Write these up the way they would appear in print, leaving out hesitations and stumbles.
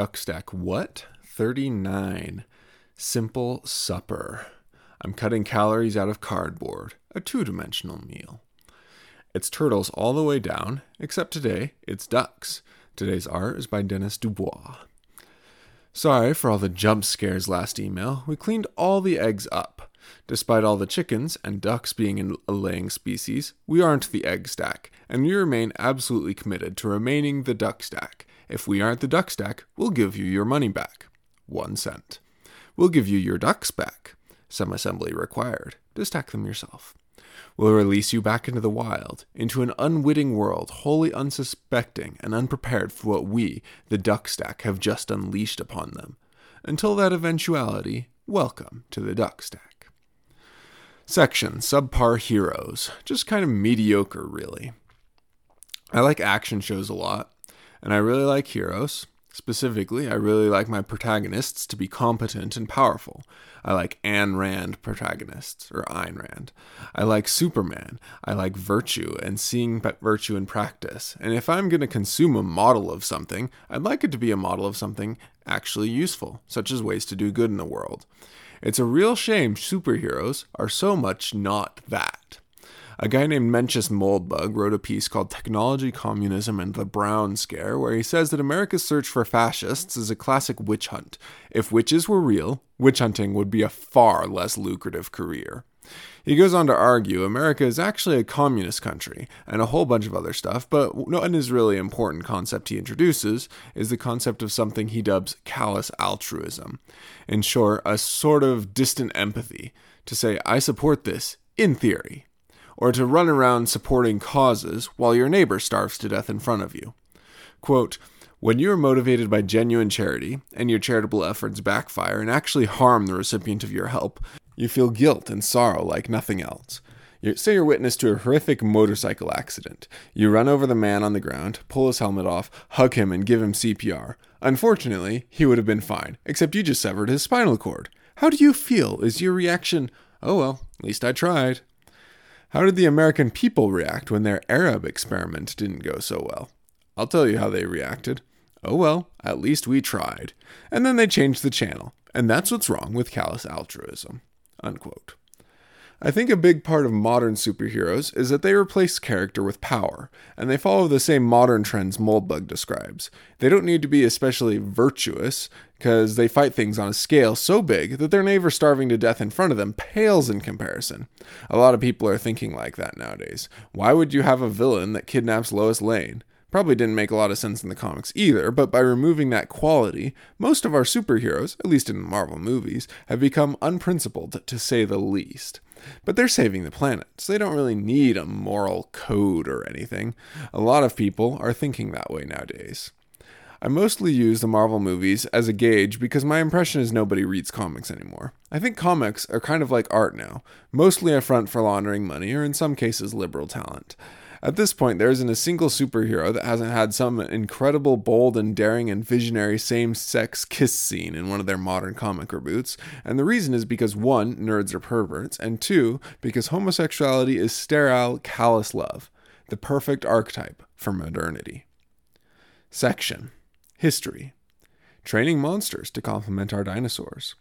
Duck Stack. What? 39. Simple supper. I'm cutting calories out of cardboard. A two-dimensional meal. It's turtles all the way down, except today, it's ducks. Today's art is by Dennis Dubois. Sorry for all the jump scares last email. We cleaned all the eggs up. Despite all the chickens and ducks being a laying species, we aren't the egg stack, and we remain absolutely committed to remaining the duck stack. If we aren't the duck stack, we'll give you your money back. 1 cent. We'll give you your ducks back. Some assembly required. Just stack them yourself. We'll release you back into the wild, into an unwitting world, wholly unsuspecting and unprepared for what we, the duck stack, have just unleashed upon them. Until that eventuality, welcome to the duck stack. Section, subpar heroes. Just kind of mediocre, really. I like action shows a lot, and I really like heroes. Specifically, I really like my protagonists to be competent and powerful. I like Ayn Rand protagonists, or Ayn Rand. I like Superman. I like virtue and seeing virtue in practice. And if I'm going to consume a model of something, I'd like it to be a model of something actually useful, such as ways to do good in the world. It's a real shame superheroes are so much not that. A guy named Mencius Moldbug wrote a piece called Technology, Communism, and the Brown Scare, where he says that America's search for fascists is a classic witch hunt. If witches were real, witch hunting would be a far less lucrative career. He goes on to argue America is actually a communist country, and a whole bunch of other stuff, but one is really important concept he introduces is the concept of something he dubs callous altruism. In short, a sort of distant empathy, to say, I support this, in theory. Or to run around supporting causes while your neighbor starves to death in front of you. Quote, when you are motivated by genuine charity, and your charitable efforts backfire and actually harm the recipient of your help, you feel guilt and sorrow like nothing else. Say you're witness to a horrific motorcycle accident. You run over the man on the ground, pull his helmet off, hug him, and give him CPR. Unfortunately, he would have been fine, except you just severed his spinal cord. How do you feel? Is your reaction, oh well, at least I tried? How did the American people react when their Arab experiment didn't go so well? I'll tell you how they reacted. Oh well, at least we tried. And then they changed the channel. And that's what's wrong with callous altruism. Unquote. I think a big part of modern superheroes is that they replace character with power, and they follow the same modern trends Moldbug describes. They don't need to be especially virtuous, because they fight things on a scale so big that their neighbor starving to death in front of them pales in comparison. A lot of people are thinking like that nowadays. Why would you have a villain that kidnaps Lois Lane? Probably didn't make a lot of sense in the comics either, but by removing that quality, most of our superheroes, at least in the Marvel movies, have become unprincipled, to say the least. But they're saving the planet, so they don't really need a moral code or anything. A lot of people are thinking that way nowadays. I mostly use the Marvel movies as a gauge because my impression is nobody reads comics anymore. I think comics are kind of like art now, mostly a front for laundering money or in some cases liberal talent. At this point, there isn't a single superhero that hasn't had some incredible, bold, and daring and visionary same-sex kiss scene in one of their modern comic reboots, and the reason is because 1, nerds are perverts, and 2, because homosexuality is sterile, callous love, the perfect archetype for modernity. Section. History. Training monsters to complement our dinosaurs.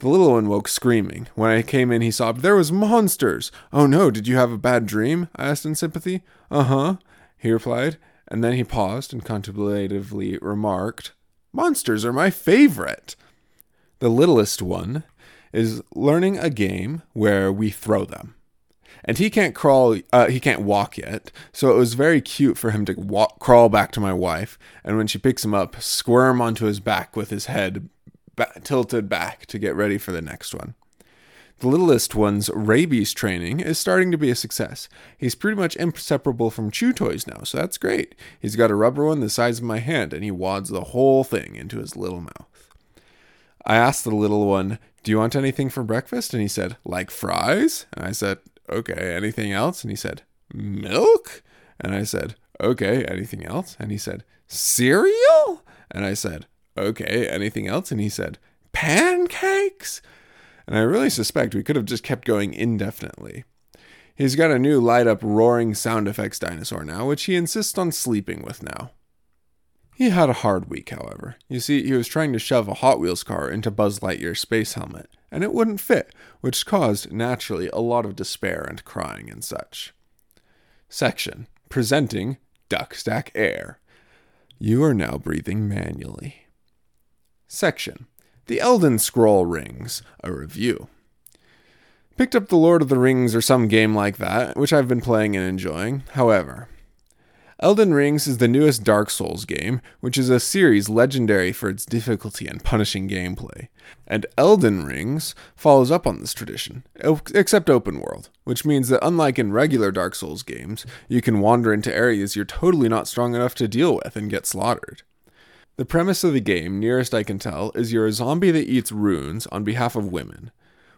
The little one woke screaming. When I came in, he sobbed, "There was monsters!" "Oh no, did you have a bad dream?" I asked in sympathy. "Uh-huh," he replied, and then he paused and contemplatively remarked, "Monsters are my favorite!" The littlest one is learning a game where we throw them. And he can't crawl, he can't walk yet, so it was very cute for him to crawl back to my wife, and when she picks him up, squirm onto his back with his head tilted back to get ready for the next one. The littlest one's rabies training is starting to be a success. He's pretty much inseparable from chew toys now, so that's great. He's got a rubber one the size of my hand, and he wads the whole thing into his little mouth. I asked the little one, "Do you want anything for breakfast?" And he said, "Like fries?" And I said, "Okay, anything else?" And he said, "Milk?" And I said, "Okay, anything else?" And he said, "Cereal?" And I said, "Okay, anything else?" And he said, "Pancakes?" And I really suspect we could have just kept going indefinitely. He's got a new light-up roaring sound effects dinosaur now, which he insists on sleeping with now. He had a hard week, however. You see, he was trying to shove a Hot Wheels car into Buzz Lightyear's space helmet, and it wouldn't fit, which caused, naturally, a lot of despair and crying and such. Section. Presenting Duckstack Air. You are now breathing manually. Section. The Elden Scroll Rings. A review. Picked up The Lord of the Rings or some game like that, which I've been playing and enjoying. However, Elden Rings is the newest Dark Souls game, which is a series legendary for its difficulty and punishing gameplay. And Elden Rings follows up on this tradition, except open world, which means that unlike in regular Dark Souls games, you can wander into areas you're totally not strong enough to deal with and get slaughtered. The premise of the game, nearest I can tell, is you're a zombie that eats runes on behalf of women,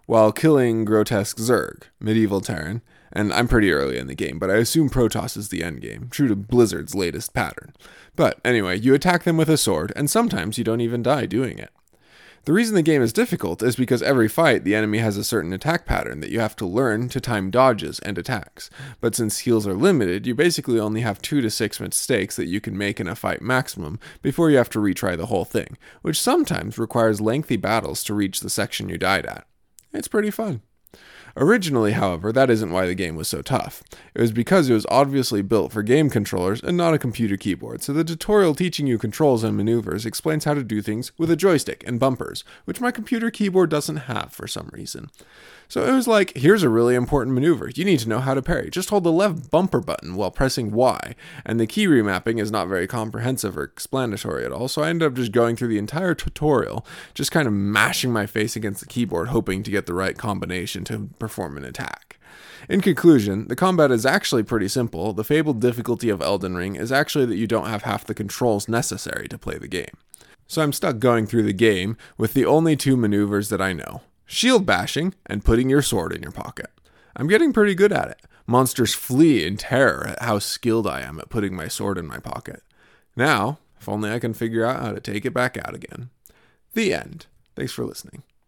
while killing grotesque Zerg, medieval Terran, and I'm pretty early in the game, but I assume Protoss is the endgame, true to Blizzard's latest pattern. But anyway, you attack them with a sword, and sometimes you don't even die doing it. The reason the game is difficult is because every fight, the enemy has a certain attack pattern that you have to learn to time dodges and attacks, but since heals are limited, you basically only have 2 to 6 mistakes that you can make in a fight maximum before you have to retry the whole thing, which sometimes requires lengthy battles to reach the section you died at. It's pretty fun. Originally, however, that isn't why the game was so tough. It was because it was obviously built for game controllers and not a computer keyboard, so the tutorial teaching you controls and maneuvers explains how to do things with a joystick and bumpers, which my computer keyboard doesn't have for some reason. So it was like, here's a really important maneuver. You need to know how to parry. Just hold the left bumper button while pressing Y, and the key remapping is not very comprehensive or explanatory at all, so I ended up just going through the entire tutorial, just kind of mashing my face against the keyboard, hoping to get the right combination to perform an attack. In conclusion, the combat is actually pretty simple. The fabled difficulty of Elden Ring is actually that you don't have half the controls necessary to play the game. So I'm stuck going through the game with the only 2 maneuvers that I know. Shield bashing, and putting your sword in your pocket. I'm getting pretty good at it. Monsters flee in terror at how skilled I am at putting my sword in my pocket. Now, if only I can figure out how to take it back out again. The end. Thanks for listening.